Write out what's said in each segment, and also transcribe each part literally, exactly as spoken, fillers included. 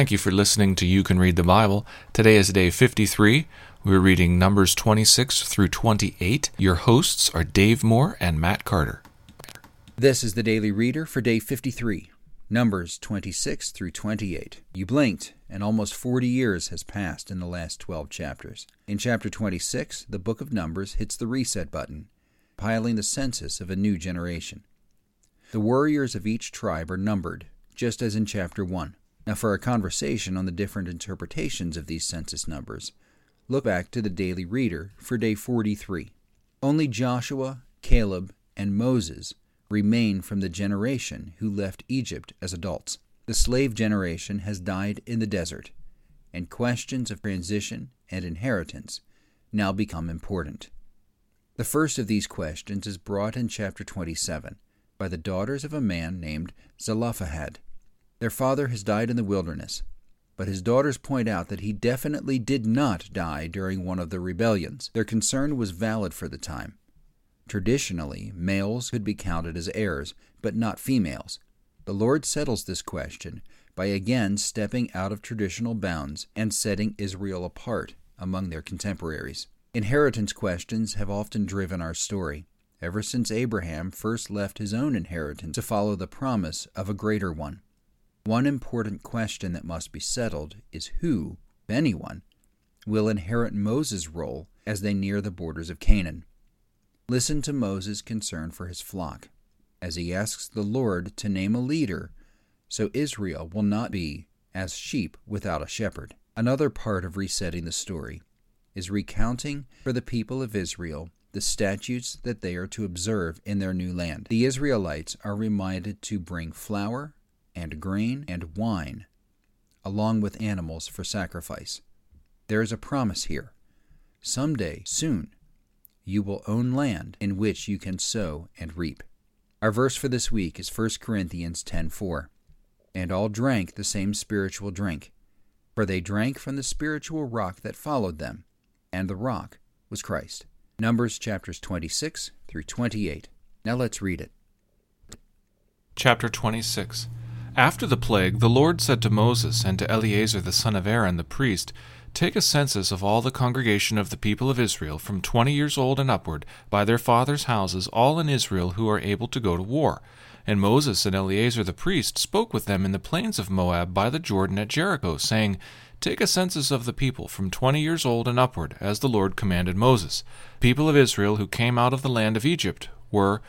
Thank you for listening to You Can Read the Bible. Today is day fifty-three. We're reading Numbers twenty-six through twenty-eight. Your hosts are Dave Moore and Matt Carter. This is the Daily Reader for day fifty-three, Numbers twenty-six through twenty-eight. You blinked, and almost forty years has passed in the last twelve chapters. In chapter twenty-six, the book of Numbers hits the reset button, compiling the census of a new generation. The warriors of each tribe are numbered, just as in chapter one. Now, for a conversation on the different interpretations of these census numbers, look back to the Daily Reader for day forty-three. Only Joshua, Caleb, and Moses remain from the generation who left Egypt as adults. The slave generation has died in the desert, and questions of transition and inheritance now become important. The first of these questions is brought in chapter twenty-seven by the daughters of a man named Zelophehad. Their father has died in the wilderness, but his daughters point out that he definitely did not die during one of the rebellions. Their concern was valid for the time. Traditionally, males could be counted as heirs, but not females. The Lord settles this question by again stepping out of traditional bounds and setting Israel apart among their contemporaries. Inheritance questions have often driven our story, ever since Abraham first left his own inheritance to follow the promise of a greater one. One important question that must be settled is who, if anyone, will inherit Moses' role as they near the borders of Canaan. Listen to Moses' concern for his flock, as he asks the Lord to name a leader, so Israel will not be as sheep without a shepherd. Another part of resetting the story is recounting for the people of Israel the statutes that they are to observe in their new land. The Israelites are reminded to bring flour and grain and wine, along with animals for sacrifice. There is a promise here. Someday, soon, you will own land in which you can sow and reap. Our verse for this week is First Corinthians ten four. And all drank the same spiritual drink, for they drank from the spiritual rock that followed them, and the rock was Christ. Numbers chapters twenty-six through twenty-eight. Now let's read it. Chapter twenty-six. After the plague, the Lord said to Moses and to Eleazar the son of Aaron the priest, Take a census of all the congregation of the people of Israel from twenty years old and upward, by their fathers' houses, all in Israel who are able to go to war. And Moses and Eleazar the priest spoke with them in the plains of Moab by the Jordan at Jericho, saying, Take a census of the people from twenty years old and upward, as the Lord commanded Moses. People of Israel who came out of the land of Egypt were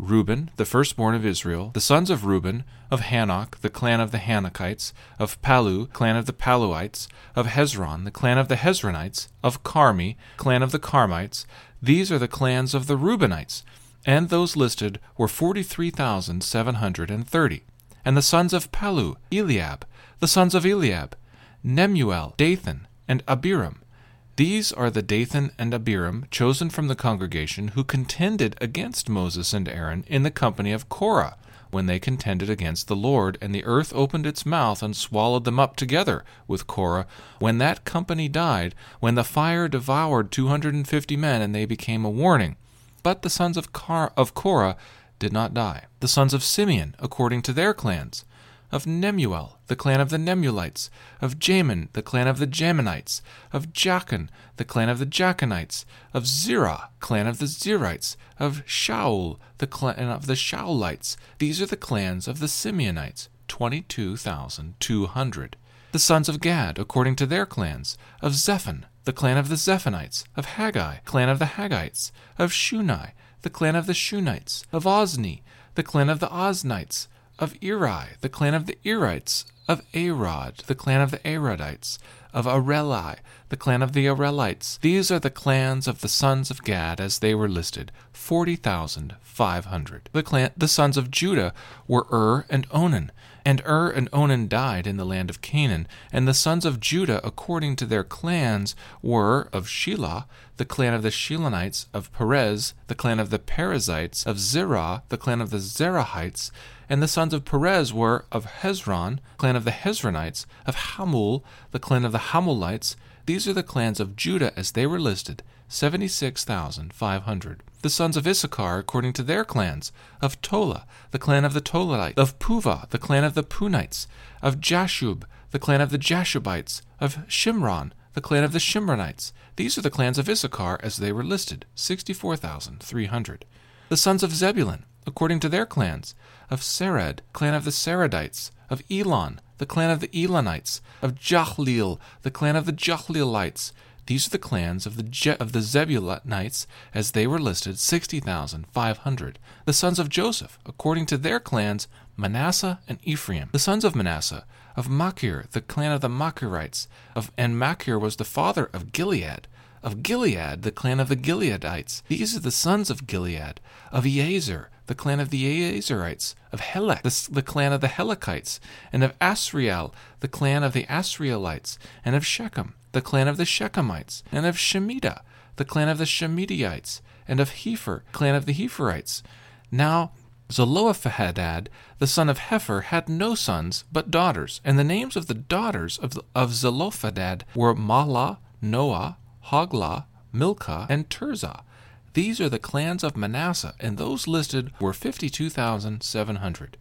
Reuben, the firstborn of Israel, the sons of Reuben, of Hanok, the clan of the Hanokites, of Palu, clan of the Paluites, of Hezron, the clan of the Hezronites, of Carmi, clan of the Carmites. These are the clans of the Reubenites, and those listed were forty-three thousand seven hundred thirty. And the sons of Palu, Eliab, the sons of Eliab, Nemuel, Dathan, and Abiram. These are the Dathan and Abiram, chosen from the congregation, who contended against Moses and Aaron in the company of Korah, when they contended against the Lord, and the earth opened its mouth and swallowed them up together with Korah, when that company died, when the fire devoured two hundred and fifty men, and they became a warning. But the sons of, Car- of Korah did not die. The sons of Simeon, according to their clans, of Nemuel, the clan of the Nemuelites, of Jamin, the clan of the Jaminites, of Jachin, the clan of the Jachinites, of Zerah, clan of the Zerites, of Shaul, the clan of the Shaulites. These are the clans of the Simeonites, twenty-two thousand two hundred. The sons of Gad, according to their clans, of Zephon, the clan of the Zephonites, of Haggai, clan of the Haggites, of Shunai, the clan of the Shunites, of Ozni, the clan of the Oznites, of Eri, the clan of the Erites, of Arad, the clan of the Aradites, of Areli, the clan of the Arelites. These are the clans of the sons of Gad as they were listed, forty thousand five hundred. The clan, the sons of Judah were Er and Onan, and Er and Onan died in the land of Canaan, and the sons of Judah according to their clans were of Shelah, the clan of the Shelonites, of Perez, the clan of the Perizzites, of Zerah, the clan of the Zerahites, and the sons of Perez were of Hezron, clan of the Hezronites, of Hamul, the clan of the Hamulites. These are the clans of Judah as they were listed, seventy-six thousand five hundred. the sons of Issachar according to their clans, of Tola, the clan of the Tolaites, of Puvah, the clan of the Punites, of Jashub, the clan of the Jashubites, of Shimron, the clan of the Shimronites. These are the clans of Issachar as they were listed, sixty-four thousand three hundred. The sons of Zebulun, according to their clans, of Sered, clan of the Seredites, of Elon, the clan of the Elonites, of Jahleel, the clan of the Jahleelites. These are the clans of the Je- of the Zebulunites, as they were listed, sixty thousand five hundred. The sons of Joseph, according to their clans, Manasseh and Ephraim. The sons of Manasseh, of Machir, the clan of the Machirites, of, and Machir was the father of Gilead, of Gilead, the clan of the Gileadites. These are the sons of Gilead, of Eleazar, the clan of the Eleazarites, of Helek, the, the clan of the Helekites, and of Asriel, the clan of the Asrielites, and of Shechem, the clan of the Shechemites, and of Shemida, the clan of the Shemidites, and of Hefer, clan of the Heferites. Now Zelophehad, the son of Hefer, had no sons but daughters, and the names of the daughters of, of Zelophehad were Mahlah, Noah, Hoglah, Milcah, and Tirzah. These are the clans of Manasseh, and those listed were fifty-two thousand seven hundred.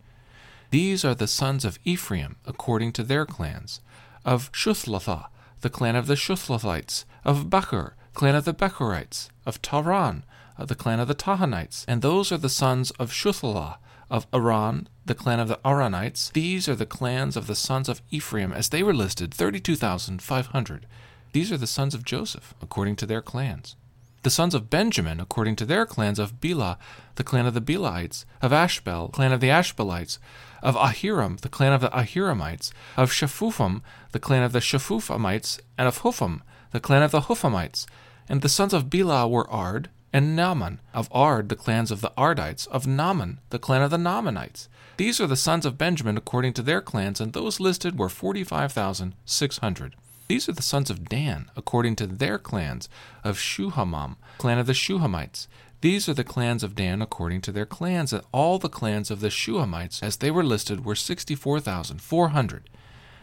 These are the sons of Ephraim, according to their clans, of Shuthlatha, the clan of the Shuthlothites, of Becher, clan of the Becherites, of Taran, of the clan of the Tahanites, and those are the sons of Shuthlah, of Aran, the clan of the Aranites. These are the clans of the sons of Ephraim, as they were listed, thirty-two thousand five hundred. These are the sons of Joseph, according to their clans. The sons of Benjamin, according to their clans, of Bela, the clan of the Belaites, of Ashbel, clan of the Ashbelites, of Ahiram, the clan of the Ahiramites, of Shephupham, the clan of the Shephufamites, and of Hupham, the clan of the Huphamites. And the sons of Bela were Ard and Naaman, of Ard, the clans of the Ardites, of Naaman, the clan of the Naamanites. These are the sons of Benjamin according to their clans, and those listed were forty-five thousand six hundred. These are the sons of Dan, according to their clans, of Shuhamam, clan of the Shuhamites. These are the clans of Dan according to their clans, and all the clans of the Shuhamites, as they were listed, were sixty-four thousand four hundred.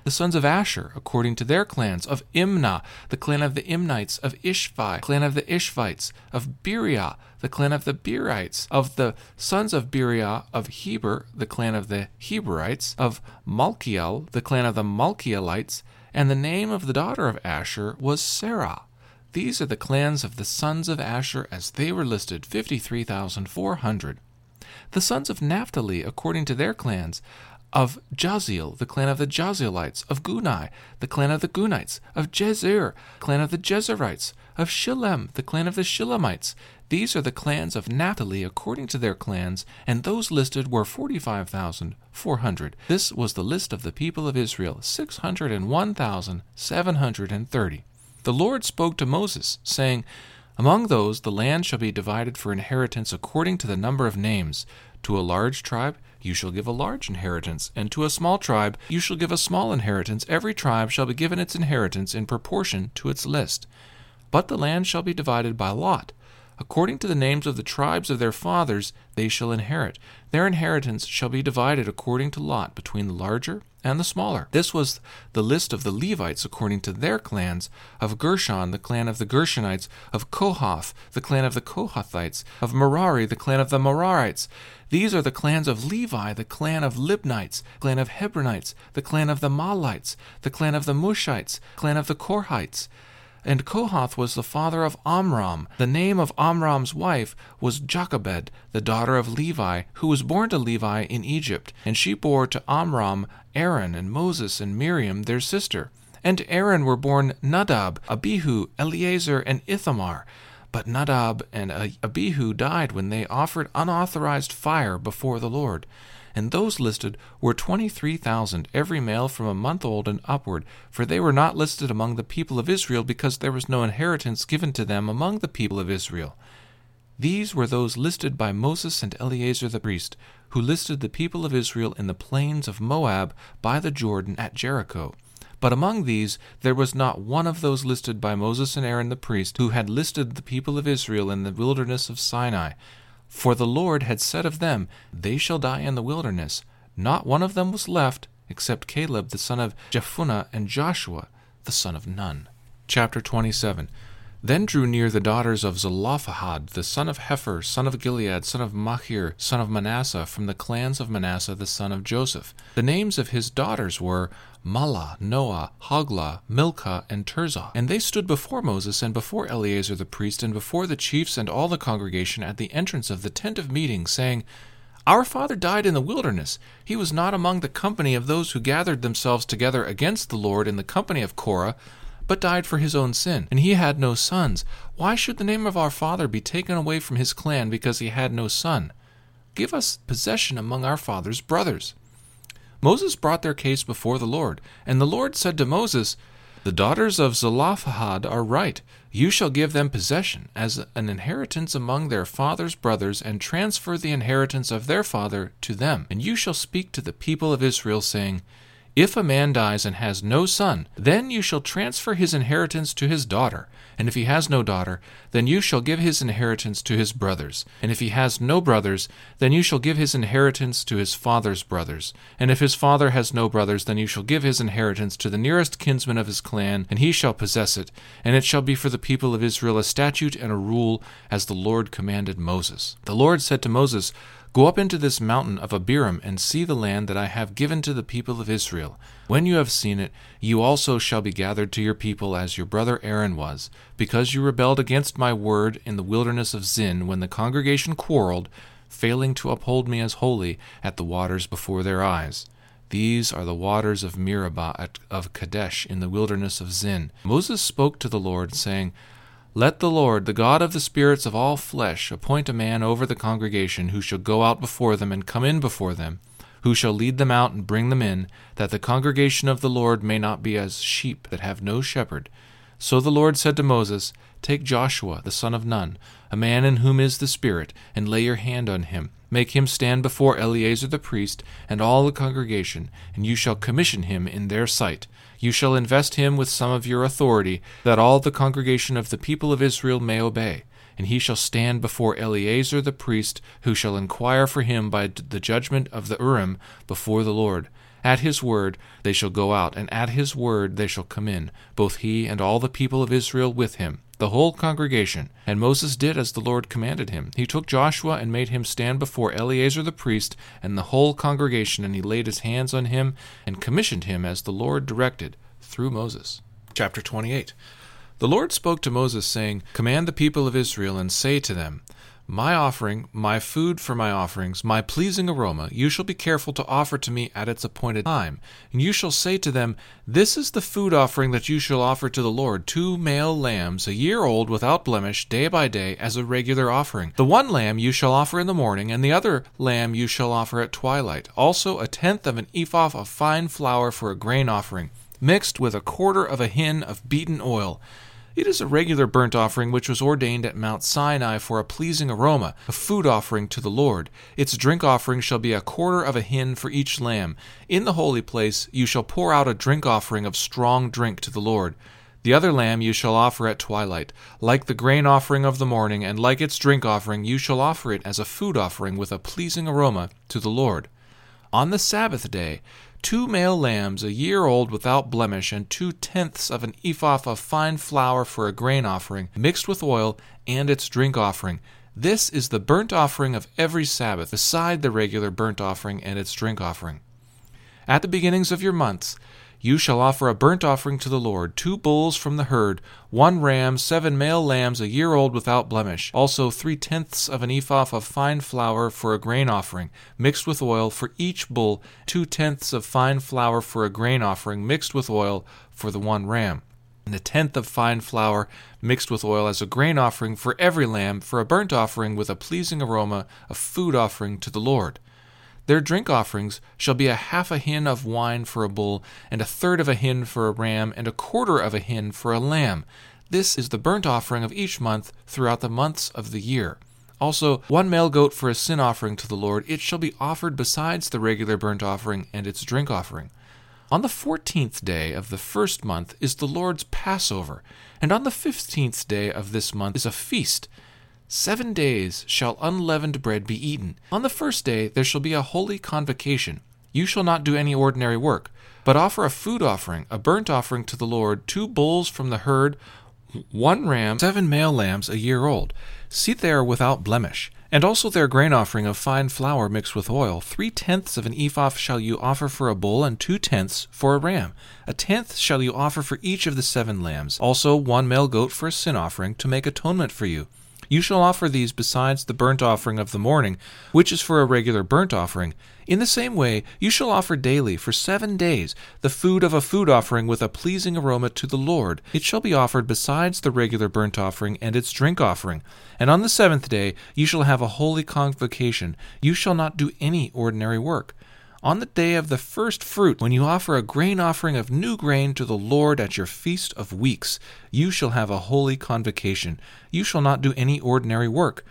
The sons of Asher, according to their clans, of Imnah, the clan of the Imnites, of Ishvi, clan of the Ishvites, of Beriah, the clan of the Berites, of the sons of Beriah, of Heber, the clan of the Heberites, of Malkiel, the clan of the Malkielites, and the name of the daughter of Asher was Zerah. These are the clans of the sons of Asher, as they were listed, fifty-three thousand four hundred. The sons of Naphtali, according to their clans, of Jazeel, the clan of the Jazeelites, of Gunai, the clan of the Gunites, of Jezer, clan of the Jezerites, of Shillem, the clan of the Shillemites. These are the clans of Naphtali according to their clans, and those listed were forty-five thousand four hundred. This was the list of the people of Israel, six hundred one thousand seven hundred thirty. The Lord spoke to Moses, saying, "Among those the land shall be divided for inheritance according to the number of names. To a large tribe you shall give a large inheritance, and to a small tribe you shall give a small inheritance. Every tribe shall be given its inheritance in proportion to its list. But the land shall be divided by lot. According to the names of the tribes of their fathers they shall inherit. Their inheritance shall be divided according to lot between the larger and the smaller." This was the list of the Levites according to their clans, of Gershon, the clan of the Gershonites, of Kohath, the clan of the Kohathites, of Merari, the clan of the Merarites. These are the clans of Levi, the clan of Libnites, clan of Hebronites, the clan of the Mahlites, the clan of the Mushites, clan of the Korhites. And Kohath was the father of Amram. The name of Amram's wife was Jochebed, the daughter of Levi, who was born to Levi in Egypt. And she bore to Amram Aaron and Moses and Miriam their sister. And to Aaron were born Nadab, Abihu, Eleazar, and Ithamar. But Nadab and Abihu died when they offered unauthorized fire before the Lord. And those listed were twenty-three thousand, every male from a month old and upward, for they were not listed among the people of Israel, because there was no inheritance given to them among the people of Israel. These were those listed by Moses and Eleazar the priest, who listed the people of Israel in the plains of Moab by the Jordan at Jericho. But among these there was not one of those listed by Moses and Aaron the priest, who had listed the people of Israel in the wilderness of Sinai. For the Lord had said of them, "They shall die in the wilderness." Not one of them was left, except Caleb the son of Jephunneh and Joshua the son of Nun. Chapter twenty-seven. Then drew near the daughters of Zelophehad, the son of Hepher, son of Gilead, son of Machir, son of Manasseh, from the clans of Manasseh, the son of Joseph. The names of his daughters were Mahlah, Noah, Hoglah, Milcah, and Tirzah. And they stood before Moses, and before Eleazar the priest, and before the chiefs and all the congregation at the entrance of the tent of meeting, saying, Our father died in the wilderness. He was not among the company of those who gathered themselves together against the Lord in the company of Korah, but died for his own sin, and he had no sons. Why should the name of our father be taken away from his clan because he had no son? Give us possession among our father's brothers. Moses brought their case before the Lord, and the Lord said to Moses, The daughters of Zelophehad are right. You shall give them possession as an inheritance among their father's brothers, and transfer the inheritance of their father to them. And you shall speak to the people of Israel, saying, If a man dies and has no son, then you shall transfer his inheritance to his daughter. And if he has no daughter, then you shall give his inheritance to his brothers. And if he has no brothers, then you shall give his inheritance to his father's brothers. And if his father has no brothers, then you shall give his inheritance to the nearest kinsman of his clan, and he shall possess it. And it shall be for the people of Israel a statute and a rule, as the Lord commanded Moses. The Lord said to Moses, Go up into this mountain of Abiram, and see the land that I have given to the people of Israel. When you have seen it, you also shall be gathered to your people, as your brother Aaron was, because you rebelled against my word in the wilderness of Zin, when the congregation quarreled, failing to uphold me as holy at the waters before their eyes. These are the waters of Meribah of Kadesh in the wilderness of Zin. Moses spoke to the Lord, saying, Let the Lord, the God of the spirits of all flesh, appoint a man over the congregation who shall go out before them and come in before them, who shall lead them out and bring them in, that the congregation of the Lord may not be as sheep that have no shepherd. So the Lord said to Moses, Take Joshua the son of Nun, a man in whom is the Spirit, and lay your hand on him. Make him stand before Eleazar the priest and all the congregation, and you shall commission him in their sight. You shall invest him with some of your authority, that all the congregation of the people of Israel may obey. And he shall stand before Eleazar the priest, who shall inquire for him by the judgment of the Urim before the Lord. At his word they shall go out, and at his word they shall come in, both he and all the people of Israel with him, the whole congregation. And Moses did as the Lord commanded him. He took Joshua and made him stand before Eleazar the priest and the whole congregation, and he laid his hands on him and commissioned him as the Lord directed through Moses. Chapter twenty-eight. The Lord spoke to Moses, saying, Command the people of Israel, and say to them, My offering, my food for my offerings, my pleasing aroma, you shall be careful to offer to me at its appointed time. And you shall say to them, This is the food offering that you shall offer to the Lord, two male lambs, a year old, without blemish, day by day, as a regular offering. The one lamb you shall offer in the morning, and the other lamb you shall offer at twilight. Also a tenth of an ephah of fine flour for a grain offering, mixed with a quarter of a hin of beaten oil. It is a regular burnt offering which was ordained at Mount Sinai for a pleasing aroma, a food offering to the Lord. Its drink offering shall be a quarter of a hin for each lamb. In the holy place you shall pour out a drink offering of strong drink to the Lord. The other lamb you shall offer at twilight. Like the grain offering of the morning, and like its drink offering, you shall offer it as a food offering with a pleasing aroma to the Lord. On the Sabbath day, two male lambs, a year old without blemish, and two-tenths of an ephah of fine flour for a grain offering, mixed with oil, and its drink offering. This is the burnt offering of every Sabbath, beside the regular burnt offering and its drink offering. At the beginnings of your months, you shall offer a burnt offering to the Lord, two bulls from the herd, one ram, seven male lambs, a year old without blemish, also three-tenths of an ephah of fine flour for a grain offering, mixed with oil for each bull, two-tenths of fine flour for a grain offering, mixed with oil for the one ram, and a tenth of fine flour mixed with oil as a grain offering for every lamb, for a burnt offering with a pleasing aroma, a food offering to the Lord. Their drink offerings shall be a half a hin of wine for a bull, and a third of a hin for a ram, and a quarter of a hin for a lamb. This is the burnt offering of each month throughout the months of the year. Also, one male goat for a sin offering to the Lord. It shall be offered besides the regular burnt offering and its drink offering. On the fourteenth day of the first month is the Lord's Passover, and on the fifteenth day of this month is a feast. Seven days shall unleavened bread be eaten. On the first day there shall be a holy convocation. You shall not do any ordinary work, but offer a food offering, a burnt offering to the Lord, two bulls from the herd, one ram, seven male lambs a year old. See they are without blemish. And also their grain offering of fine flour mixed with oil, three-tenths of an ephah shall you offer for a bull, and two-tenths for a ram. A tenth shall you offer for each of the seven lambs, also one male goat for a sin offering, to make atonement for you. You shall offer these besides the burnt offering of the morning, which is for a regular burnt offering. In the same way you shall offer daily for seven days the food of a food offering with a pleasing aroma to the Lord. It shall be offered besides the regular burnt offering and its drink offering. And on the seventh day you shall have a holy convocation. You shall not do any ordinary work. On the day of the first fruit, when you offer a grain offering of new grain to the Lord at your feast of weeks, you shall have a holy convocation. You shall not do any ordinary work,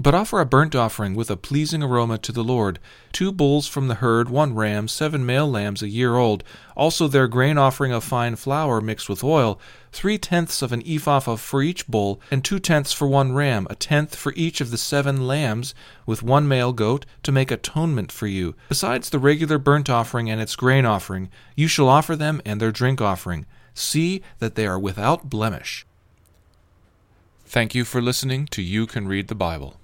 but offer a burnt offering with a pleasing aroma to the Lord, two bulls from the herd, one ram, seven male lambs a year old, also their grain offering of fine flour mixed with oil, three-tenths of an ephah for each bull, and two-tenths for one ram, a tenth for each of the seven lambs, with one male goat, to make atonement for you. Besides the regular burnt offering and its grain offering, you shall offer them and their drink offering. See that they are without blemish. Thank you for listening to You Can Read the Bible.